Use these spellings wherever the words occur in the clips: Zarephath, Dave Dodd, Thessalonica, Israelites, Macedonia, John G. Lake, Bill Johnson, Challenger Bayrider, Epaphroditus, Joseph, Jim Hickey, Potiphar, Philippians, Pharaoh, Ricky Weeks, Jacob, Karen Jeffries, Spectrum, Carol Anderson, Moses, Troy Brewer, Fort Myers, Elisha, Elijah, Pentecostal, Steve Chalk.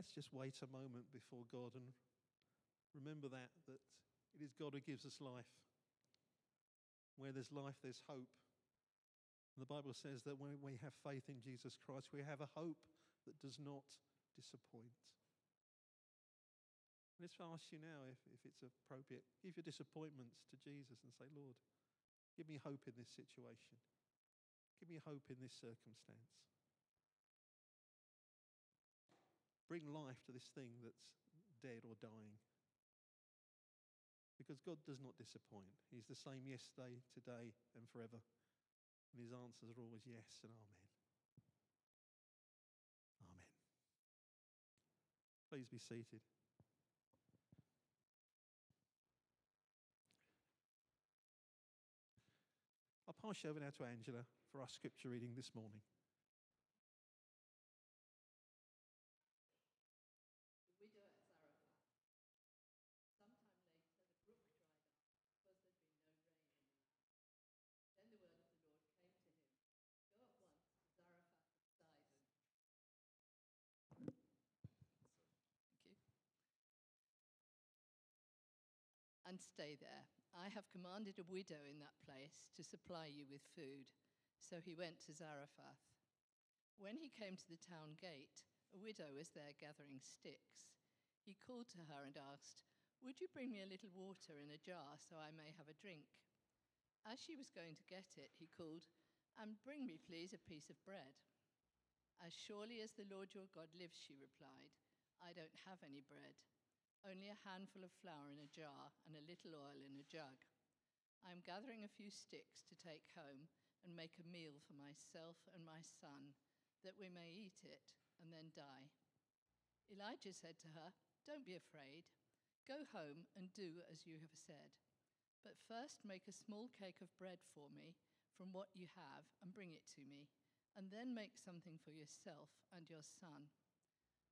let's just wait a moment before God and remember that it is God who gives us life. Where there's life, there's hope. And the Bible says that when we have faith in Jesus Christ, we have a hope that does not disappoint. Let's ask you now, if it's appropriate, give your disappointments to Jesus and say, Lord, give me hope in this situation. Give me hope in this circumstance. Bring life to this thing that's dead or dying. Because God does not disappoint. He's the same yesterday, today, and forever. And his answers are always yes and amen. Amen. Please be seated. I'll pass you over now to Angela for our scripture reading this morning. The widow at Zarephath. Sometime later, the brook dried up because there had been no rain in the land. Then the word of the Lord came to him, Go at once to Zarephath of Sidon. Thank you. And stay there. I have commanded a widow in that place to supply you with food. So he went to Zarephath. When he came to the town gate, a widow was there gathering sticks. He called to her and asked, Would you bring me a little water in a jar so I may have a drink? As she was going to get it, he called, And bring me, please, a piece of bread. As surely as the Lord your God lives, she replied, I don't have any bread. Only a handful of flour in a jar and a little oil in a jug. I am gathering a few sticks to take home and make a meal for myself and my son, that we may eat it and then die. Elijah said to her, Don't be afraid. Go home and do as you have said. But first make a small cake of bread for me from what you have and bring it to me, and then make something for yourself and your son.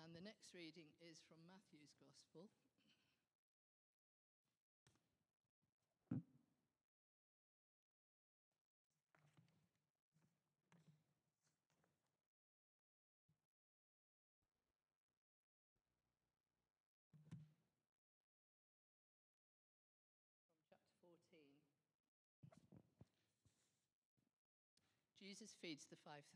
And the next reading is from Matthew's Gospel. From chapter 14. Jesus feeds the 5,000.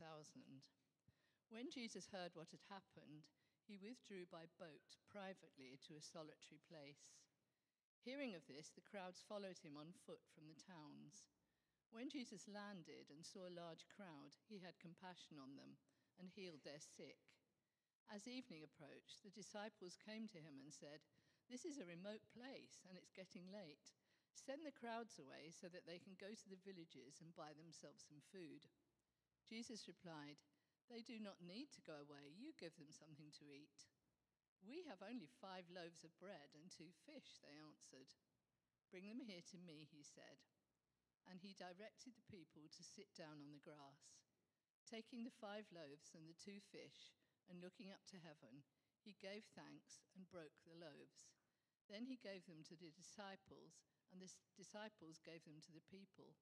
When Jesus heard what had happened, he withdrew by boat privately to a solitary place. Hearing of this, the crowds followed him on foot from the towns. When Jesus landed and saw a large crowd, he had compassion on them and healed their sick. As evening approached, the disciples came to him and said, This is a remote place and it's getting late. Send the crowds away so that they can go to the villages and buy themselves some food. Jesus replied, They do not need to go away. You give them something to eat. We have only 5 loaves of bread and 2 fish, they answered. Bring them here to me, he said. And he directed the people to sit down on the grass. Taking the 5 loaves and the 2 fish and looking up to heaven, he gave thanks and broke the loaves. Then he gave them to the disciples, and the disciples gave them to the people.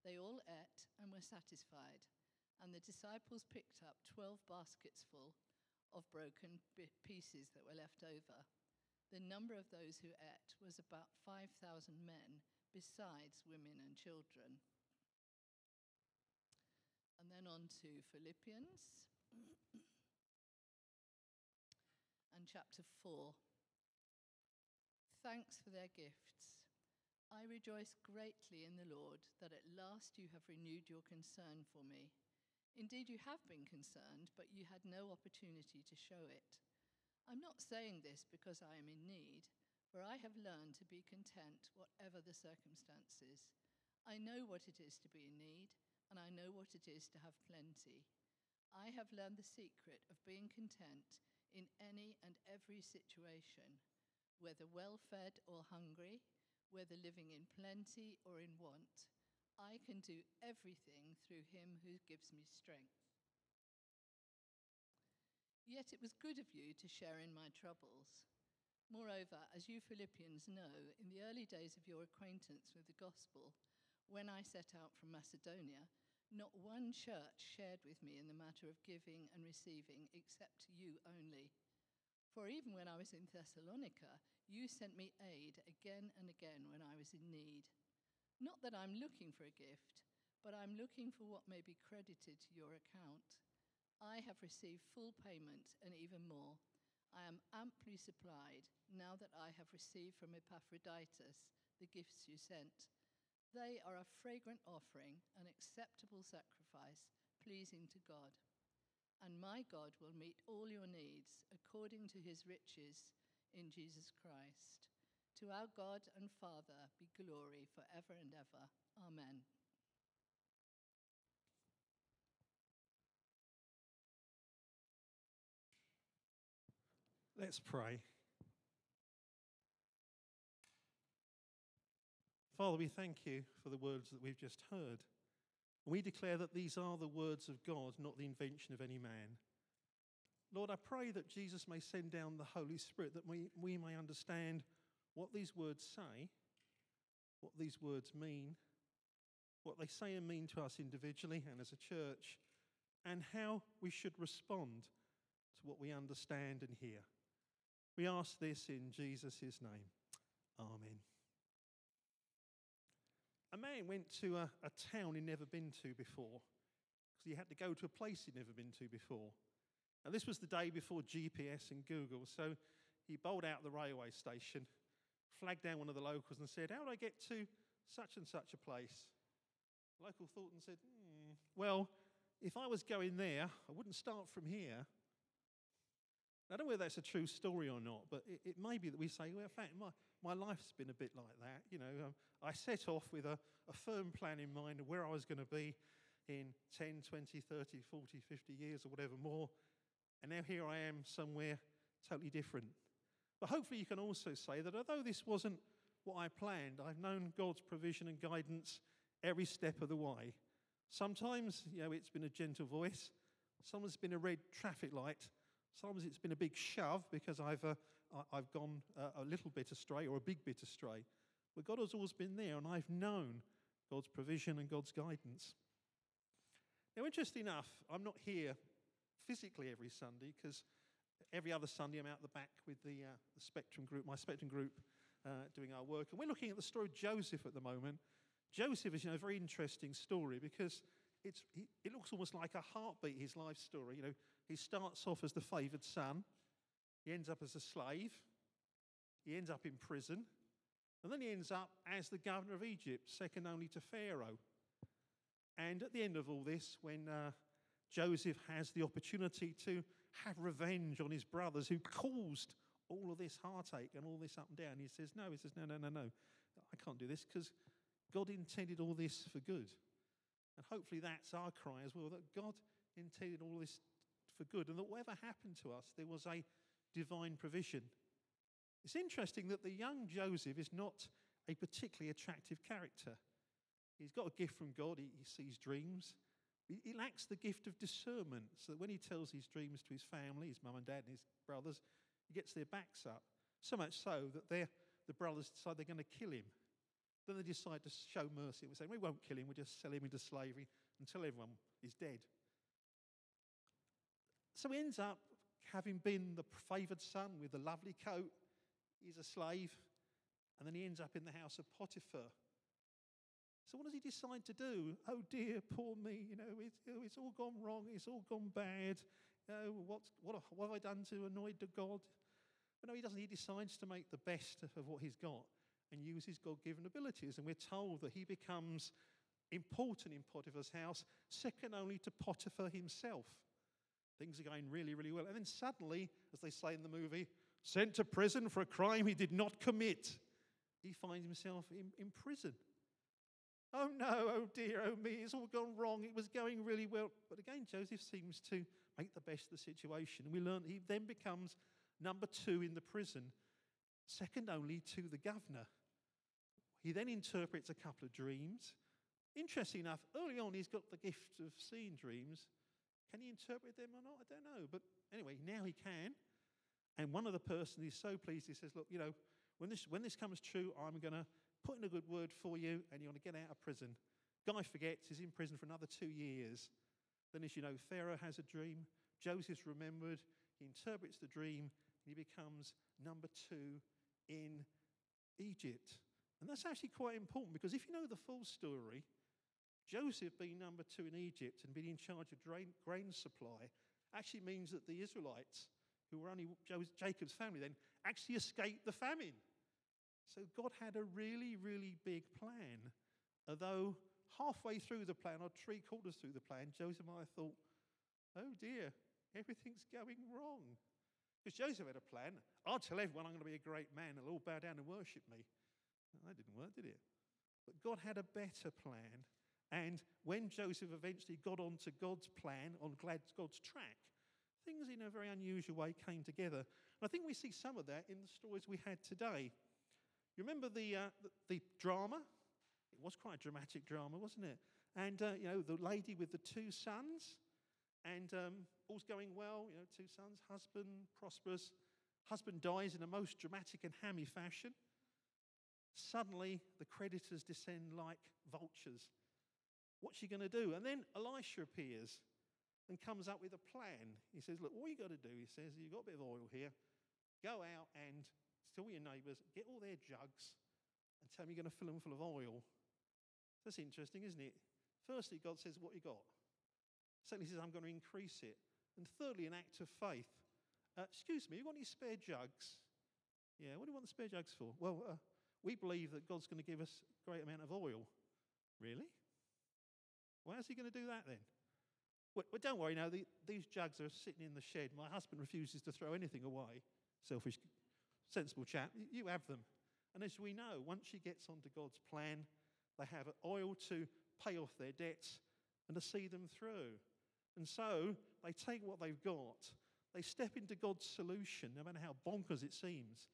They all ate and were satisfied. And the disciples picked up 12 baskets full of broken pieces that were left over. The number of those who ate was about 5,000 men, besides women and children. And then on to Philippians and chapter 4. Thanks for their gifts. I rejoice greatly in the Lord that at last you have renewed your concern for me. Indeed, you have been concerned, but you had no opportunity to show it. I'm not saying this because I am in need, for I have learned to be content whatever the circumstances. I know what it is to be in need, and I know what it is to have plenty. I have learned the secret of being content in any and every situation, whether well-fed or hungry, whether living in plenty or in want. I can do everything through him who gives me strength. Yet it was good of you to share in my troubles. Moreover, as you Philippians know, in the early days of your acquaintance with the gospel, when I set out from Macedonia, not one church shared with me in the matter of giving and receiving except you only. For even when I was in Thessalonica, you sent me aid again and again when I was in need. Not that I'm looking for a gift, but I'm looking for what may be credited to your account. I have received full payment and even more. I am amply supplied now that I have received from Epaphroditus the gifts you sent. They are a fragrant offering, an acceptable sacrifice, pleasing to God. And my God will meet all your needs according to his riches in Jesus Christ. To our God and Father be glory forever and ever. Amen. Let's pray. Father, we thank you for the words that we've just heard. We declare that these are the words of God, not the invention of any man. Lord, I pray that Jesus may send down the Holy Spirit, that we may understand what these words say, what these words mean, what they say and mean to us individually and as a church, and how we should respond to what we understand and hear. We ask this in Jesus' name. Amen. A man went to a town he'd never been to before, because he had to go to a place he'd never been to before. And this was the day before GPS and Google, so he bowled out the railway station, flagged down one of the locals and said, "How do I get to such and such a place?" The local thought and said, "Well, if I was going there, I wouldn't start from here." I don't know whether that's a true story or not, but it may be that we say, well, in fact, my life's been a bit like that. You know, I set off with a firm plan in mind of where I was going to be in 10, 20, 30, 40, 50 years or whatever more, and now here I am somewhere totally different. But hopefully you can also say that although this wasn't what I planned, I've known God's provision and guidance every step of the way. Sometimes, you know, it's been a gentle voice. Sometimes it's been a red traffic light. Sometimes it's been a big shove because I've gone a little bit astray or a big bit astray. But God has always been there, and I've known God's provision and God's guidance. Now, interesting enough, I'm not here physically every Sunday because every other Sunday I'm out the back with the Spectrum group, my Spectrum group, doing our work. And we're looking at the story of Joseph at the moment. Joseph is, you know, a very interesting story because it looks almost like a heartbeat, his life story. You know, he starts off as the favoured son. He ends up as a slave. He ends up in prison. And then he ends up as the governor of Egypt, second only to Pharaoh. And at the end of all this, when Joseph has the opportunity to have revenge on his brothers who caused all of this heartache and all this up and down, he says, no, I can't do this because God intended all this for good. And hopefully that's our cry as well, that God intended all this for good and that whatever happened to us, there was a divine provision. It's interesting that the young Joseph is not a particularly attractive character. He's got a gift from God, he sees dreams. He lacks the gift of discernment, so that when he tells his dreams to his family, his mum and dad and his brothers, he gets their backs up. So much so that the brothers decide they're going to kill him. Then they decide to show mercy. We're saying, we won't kill him, we'll just sell him into slavery until everyone is dead. So he ends up having been the favoured son with the lovely coat. He's a slave. And then he ends up in the house of Potiphar. So what does he decide to do? Oh dear, poor me, you know, it's all gone wrong, it's all gone bad. You know, what have I done to annoy God? But no, he doesn't. He decides to make the best of what he's got and uses God-given abilities. And we're told that he becomes important in Potiphar's house, second only to Potiphar himself. Things are going really, really well. And then suddenly, as they say in the movie, sent to prison for a crime he did not commit. He finds himself in prison. Oh no, oh dear, oh me, it's all gone wrong. It was going really well. But again, Joseph seems to make the best of the situation. We learn he then becomes number two in the prison, second only to the governor. He then interprets a couple of dreams. Interesting enough, early on he's got the gift of seeing dreams. Can he interpret them or not? I don't know. But anyway, now he can. And one other person is so pleased, he says, look, you know, when this comes true, I'm going to put in a good word for you, and you want to get out of prison. Guy forgets, he's in prison for another 2 years. Then, as you know, Pharaoh has a dream. Joseph's remembered. He interprets the dream, and he becomes number two in Egypt. And that's actually quite important, because if you know the full story, Joseph being number two in Egypt and being in charge of grain supply actually means that the Israelites, who were only Jacob's family then, actually escaped the famine. So God had a really, really big plan. Although halfway through the plan, or three-quarters through the plan, Joseph and I thought, oh dear, everything's going wrong. Because Joseph had a plan. I'll tell everyone I'm going to be a great man. They'll all bow down and worship me. Well, that didn't work, did it? But God had a better plan. And when Joseph eventually got onto God's plan, on God's track, things in a very unusual way came together. And I think we see some of that in the stories we had today. You remember the drama? It was quite a dramatic drama, wasn't it? And, you know, the lady with the two sons, and all's going well, you know, two sons, husband, prosperous. Husband dies in a most dramatic and hammy fashion. Suddenly, the creditors descend like vultures. What's she going to do? And then Elisha appears and comes up with a plan. He says, look, all you got to do, he says, you've got a bit of oil here. Go out and to all your neighbours, get all their jugs and tell them you're going to fill them full of oil. That's interesting, isn't it? Firstly, God says, what you got? Secondly, he says, I'm going to increase it. And thirdly, an act of faith. Excuse me, you got any spare jugs? Yeah, what do you want the spare jugs for? Well, we believe that God's going to give us a great amount of oil. Really? Well, how's he going to do that then? Well, don't worry now, these jugs are sitting in the shed. My husband refuses to throw anything away. Selfish, sensible chap, you have them. And as we know, once she gets onto God's plan, they have oil to pay off their debts and to see them through. And so they take what they've got, they step into God's solution, no matter how bonkers it seems,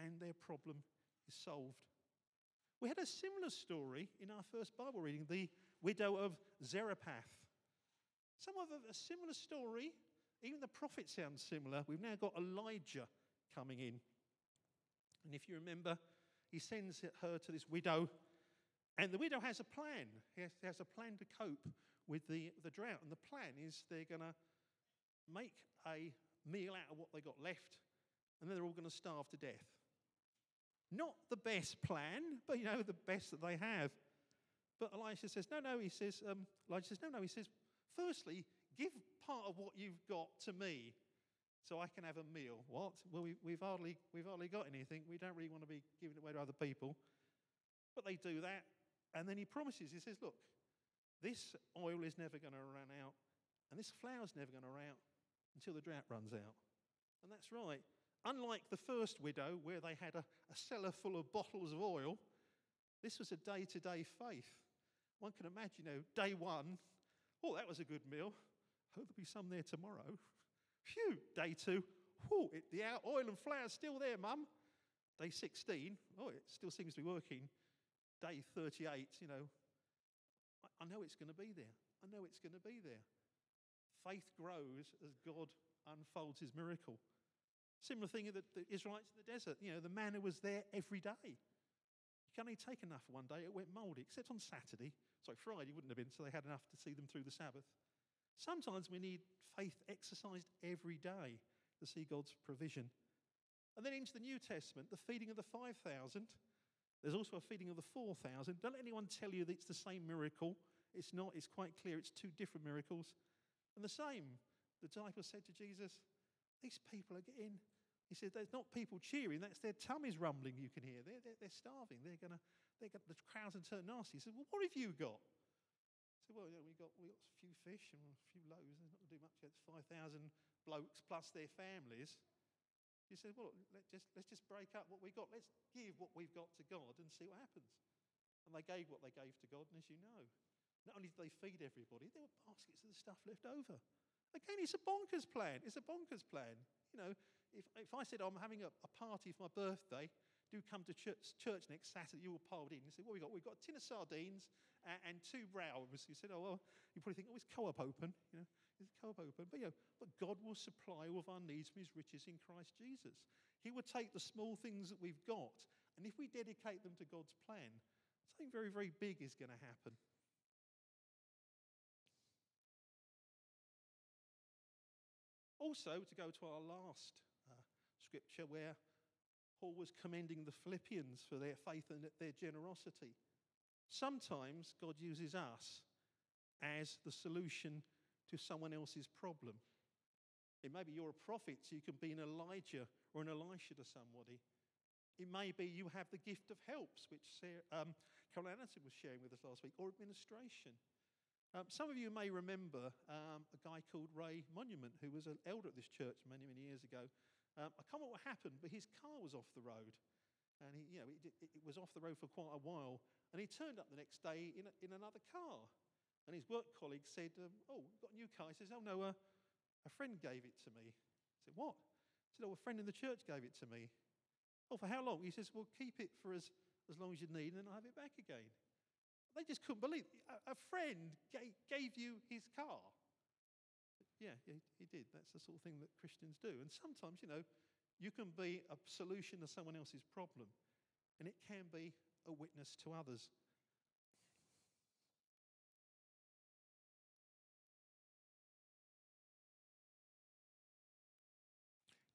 and their problem is solved. We had a similar story in our first Bible reading, the widow of Zarephath. Somewhat of a similar story, even the prophet sounds similar. We've now got Elijah coming in. And if you remember, he sends her to this widow, and the widow has a plan. He has a plan to cope with the drought. And the plan is they're going to make a meal out of what they got left, and then they're all going to starve to death. Not the best plan, but you know, the best that they have. But Elisha says, Elijah says, firstly, give part of what you've got to me, so I can have a meal. What? Well, we've hardly got anything. We don't really want to be giving it away to other people. But they do that. And then he promises, he says, look, this oil is never going to run out, and this flour's never going to run out until the drought runs out. And that's right. Unlike the first widow, where they had a cellar full of bottles of oil, this was a day-to-day faith. One can imagine, you know, day one, oh, that was a good meal. Hope there'll be some there tomorrow. Phew, day two, whew, the oil and flour's still there, Mum. Day 16, oh, it still seems to be working. Day 38, you know, I know it's going to be there. I know it's going to be there. Faith grows as God unfolds his miracle. Similar thing that the Israelites in the desert, you know, the manna was there every day. You can only take enough one day, it went mouldy, except on Saturday. Sorry, Friday wouldn't have been, so they had enough to see them through the Sabbath. Sometimes we need faith exercised every day to see God's provision. And then into the New Testament, the feeding of the 5,000. There's also a feeding of the 4,000. Don't let anyone tell you that it's the same miracle. It's not. It's quite clear. It's two different miracles. And the same, the disciples said to Jesus, these people are getting... He said, there's not people cheering. That's their tummies rumbling you can hear. They're starving. They're gonna, the crowds are turned nasty. He said, well, what have you got? Well, you know, we got a few fish and a few loaves. They're not going to do much. It's 5,000 blokes plus their families. He said, well, let's just break up what we got. Let's give what we've got to God and see what happens. And they they gave what they gave to God, and as you know, not only did they feed everybody, there were baskets of the stuff left over. Again, it's a bonkers plan. It's a bonkers plan. You know, if I said, I'm having a party for my birthday, do come to church next Saturday, you all piled in. You said, what have we got? We've got a tin of sardines and two rowers. You said, oh, well, you probably think, oh, it's Co-op open. You know, it's Co-op open. But, you know, but God will supply all of our needs from his riches in Christ Jesus. He will take the small things that we've got, and if we dedicate them to God's plan, something very, very big is going to happen. Also, to go to our last scripture where Paul was commending the Philippians for their faith and their generosity. Sometimes God uses us as the solution to someone else's problem. It may be you're a prophet, so you can be an Elijah or an Elisha to somebody. It may be you have the gift of helps, which Carol Anderson was sharing with us last week, or administration. Some of you may remember a guy called Ray Monument, who was an elder at this church many, many years ago. I can't remember what happened, but his car was off the road. And he, you know, it was off the road for quite a while. And he turned up the next day in another car. And his work colleague said, oh, we've got a new car. He says, oh, no, a friend gave it to me. I said, what? He said, oh, a friend in the church gave it to me. Oh, for how long? He says, well, keep it for as long as you need, and then I'll have it back again. They just couldn't believe it. A friend gave you his car. Yeah, he did. That's the sort of thing that Christians do. And sometimes, you know, you can be a solution to someone else's problem, and it can be a witness to others.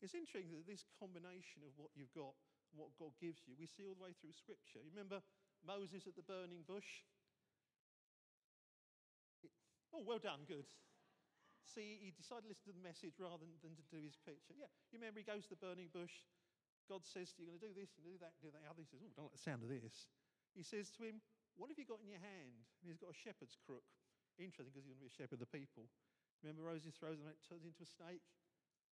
It's interesting that this combination of what you've got and what God gives you, we see all the way through Scripture. You remember Moses at the burning bush? Oh, well done, good. See, he decided to listen to the message rather than to do his picture. Yeah, you remember he goes to the burning bush. God says, you're going to do this, and do that other. He says, oh, I don't like the sound of this. He says to him, what have you got in your hand? And he's got a shepherd's crook. Interesting, because he's going to be a shepherd of the people. Remember, Moses throws and it turns into a snake.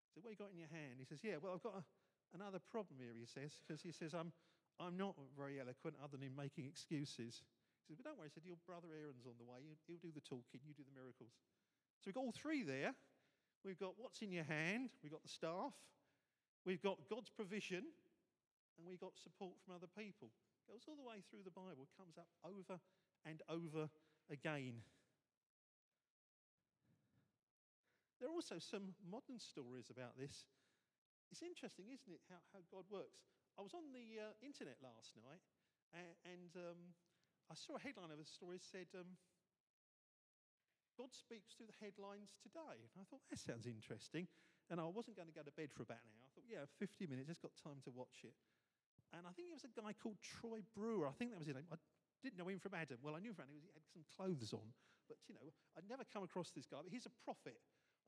He said, what have you got in your hand? He says, yeah, well, I've got another problem here, he says, because he says, I'm not very eloquent other than in making excuses. He says, but don't worry, he said, your brother Aaron's on the way. He'll do the talking, you do the miracles. So we've got all three there. We've got what's in your hand, we've got the staff, we've got God's provision, and we've got support from other people. It goes all the way through the Bible. It comes up over and over again. There are also some modern stories about this. It's interesting, isn't it, how God works? I was on the internet last night, and I saw a headline of a story that said, God speaks through the headlines today. And I thought, that sounds interesting. And I wasn't going to go to bed for about an hour. I thought, yeah, 50 minutes, just got time to watch it. And I think it was a guy called Troy Brewer. I think that was his name. I didn't know him from Adam. Well, I knew him from Adam. He had some clothes on. But, you know, I'd never come across this guy. But he's a prophet.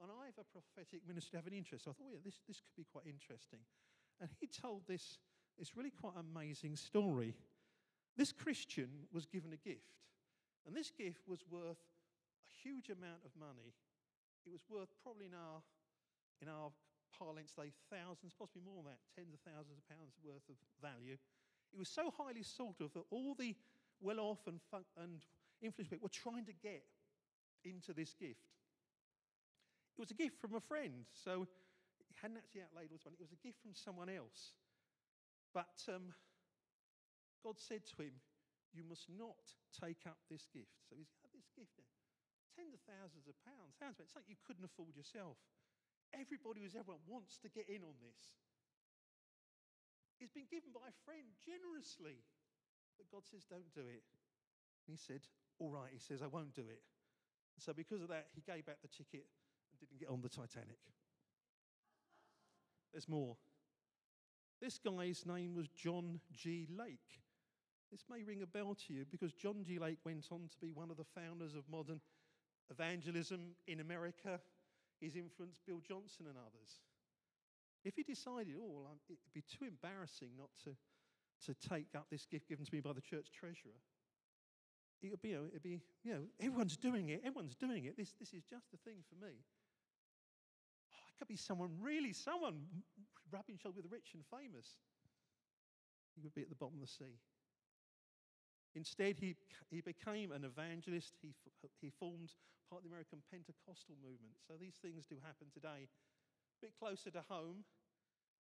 And I have a prophetic ministry to have an interest. So I thought, yeah, this could be quite interesting. And he told this. It's really quite an amazing story. This Christian was given a gift, and this gift was worth a huge amount of money. It was worth probably in our parlance today, thousands, possibly more than that, tens of thousands of pounds worth of value. It was so highly sought of that all the well-off and influential people were trying to get into this gift. It was a gift from a friend, so it hadn't actually outlaid all his money. It was a gift from someone else. But God said to him, you must not take up this gift. So he's got this gift now. Tens of thousands of pounds. Sounds like something you couldn't afford yourself. Everybody who's ever wants to get in on this. It's been given by a friend generously. But God says, don't do it. And he said, all right. He says, I won't do it. And so because of that, he gave back the ticket and didn't get on the Titanic. There's more. This guy's name was John G. Lake. This may ring a bell to you because John G. Lake went on to be one of the founders of modern evangelism in America. He's influenced Bill Johnson and others. If he decided, oh, well, it would be too embarrassing not to take up this gift given to me by the church treasurer, it would be, you know, everyone's doing it. This is just the thing for me. Oh, it could be someone rubbing shoulders with the rich and famous. He would be at the bottom of the sea. Instead, he became an evangelist. He formed part of the American Pentecostal movement. So these things do happen today. A bit closer to home,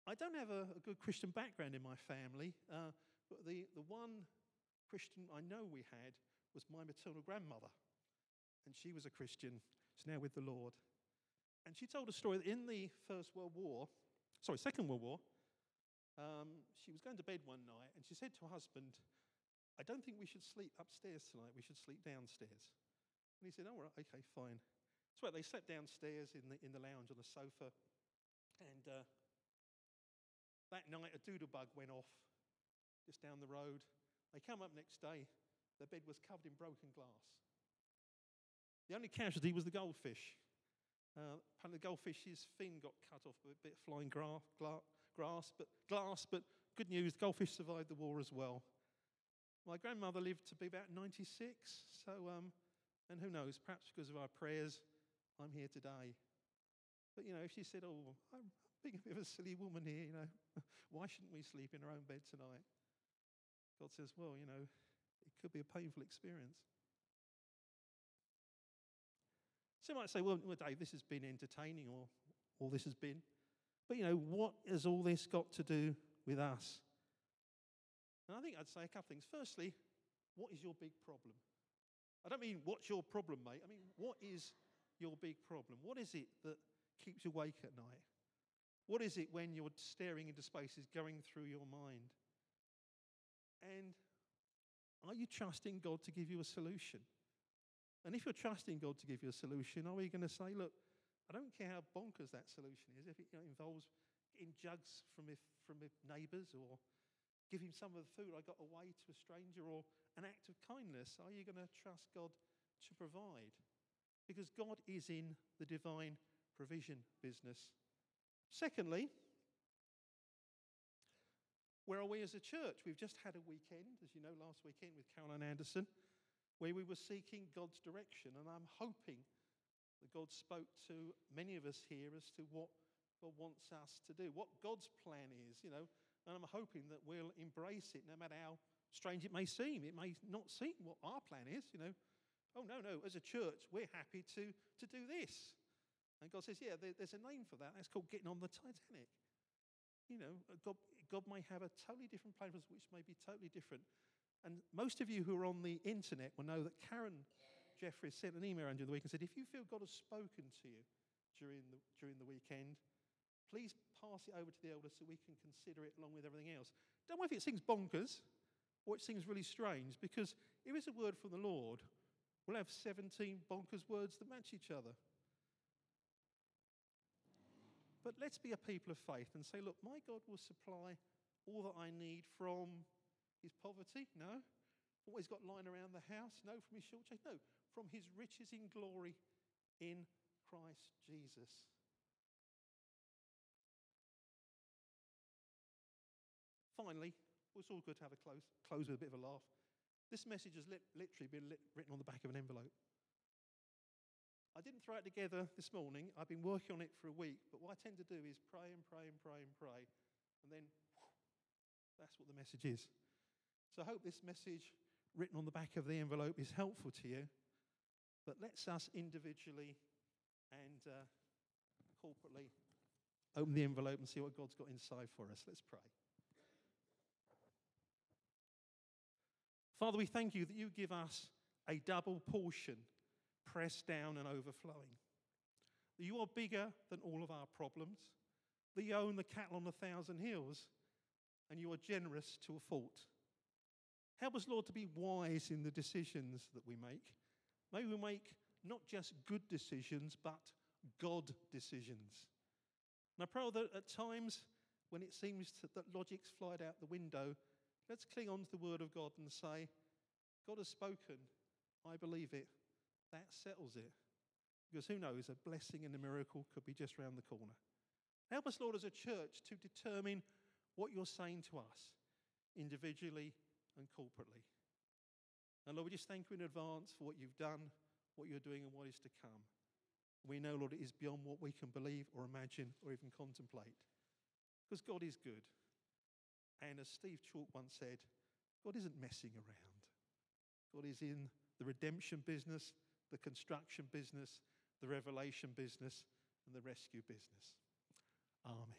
I don't have a good Christian background in my family, but the one Christian I know we had was my maternal grandmother, and she was a Christian. She's now with the Lord. And she told a story that in the Second World War, she was going to bed one night, and she said to her husband, "I don't think we should sleep upstairs tonight. We should sleep downstairs." And he said, "Oh, all right, okay, fine." So they slept downstairs in the lounge on the sofa. And that night, a doodlebug went off just down the road. They come up next day. Their bed was covered in broken glass. The only casualty was the goldfish. Apparently, the goldfish's fin got cut off by a bit of flying glass. But good news, the goldfish survived the war as well. My grandmother lived to be about 96, and who knows, perhaps because of our prayers, I'm here today. But, you know, if she said, "Oh, I'm being a bit of a silly woman here, you know, why shouldn't we sleep in our own bed tonight?" God says, well, you know, it could be a painful experience. So you might say, well, Dave, this has been entertaining, or this has been. But, you know, what has all this got to do with us? And I think I'd say a couple things. Firstly, what is your big problem? I don't mean what's your problem, mate. I mean, what is your big problem? What is it that keeps you awake at night? What is it when you're staring into space is going through your mind? And are you trusting God to give you a solution? And if you're trusting God to give you a solution, are we going to say, look, I don't care how bonkers that solution is, if it involves getting jugs from neighbours, or giving some of the food I got away to a stranger, or an act of kindness, are you going to trust God to provide? Because God is in the divine provision business. Secondly, where are we as a church? We've just had a weekend, as you know, last weekend with Carol Anderson, where we were seeking God's direction, and I'm hoping that God spoke to many of us here as to what God wants us to do, what God's plan is, you know. And I'm hoping that we'll embrace it, no matter how strange it may seem. It may not seem what our plan is, you know. Oh, no, as a church, we're happy to do this. And God says, yeah, there's a name for that. That's called getting on the Titanic. You know, God may have a totally different plan for us, which may be totally different. And most of you who are on the internet will know that Karen Jeffries sent an email under the week and said, if you feel God has spoken to you during the weekend, please pass it over to the elders so we can consider it along with everything else. Don't worry if it seems bonkers or it seems really strange, because if it's a word from the Lord, we'll have 17 bonkers words that match each other. But let's be a people of faith and say, look, my God will supply all that I need from his poverty? No. What he's got lying around the house? No. From his shortchange? No. From his riches in glory in Christ Jesus. Finally, it's all good to have a close with a bit of a laugh. This message has literally been written on the back of an envelope. I didn't throw it together this morning. I've been working on it for a week. But what I tend to do is pray. And then whew, that's what the message is. So I hope this message written on the back of the envelope is helpful to you. But let's us individually and corporately open the envelope and see what God's got inside for us. Let's pray. Father, we thank you that you give us a double portion, pressed down and overflowing. That you are bigger than all of our problems. That you own the cattle on 1,000 hills, and you are generous to a fault. Help us, Lord, to be wise in the decisions that we make. May we make not just good decisions, but God decisions. And I pray that at times when it seems that logic's flied out the window, let's cling on to the word of God and say, God has spoken, I believe it, that settles it. Because who knows, a blessing and a miracle could be just round the corner. Help us, Lord, as a church to determine what you're saying to us, individually and corporately. And Lord, we just thank you in advance for what you've done, what you're doing and what is to come. We know, Lord, it is beyond what we can believe or imagine or even contemplate. Because God is good. And as Steve Chalk once said, God isn't messing around. God is in the redemption business, the construction business, the revelation business, and the rescue business. Amen.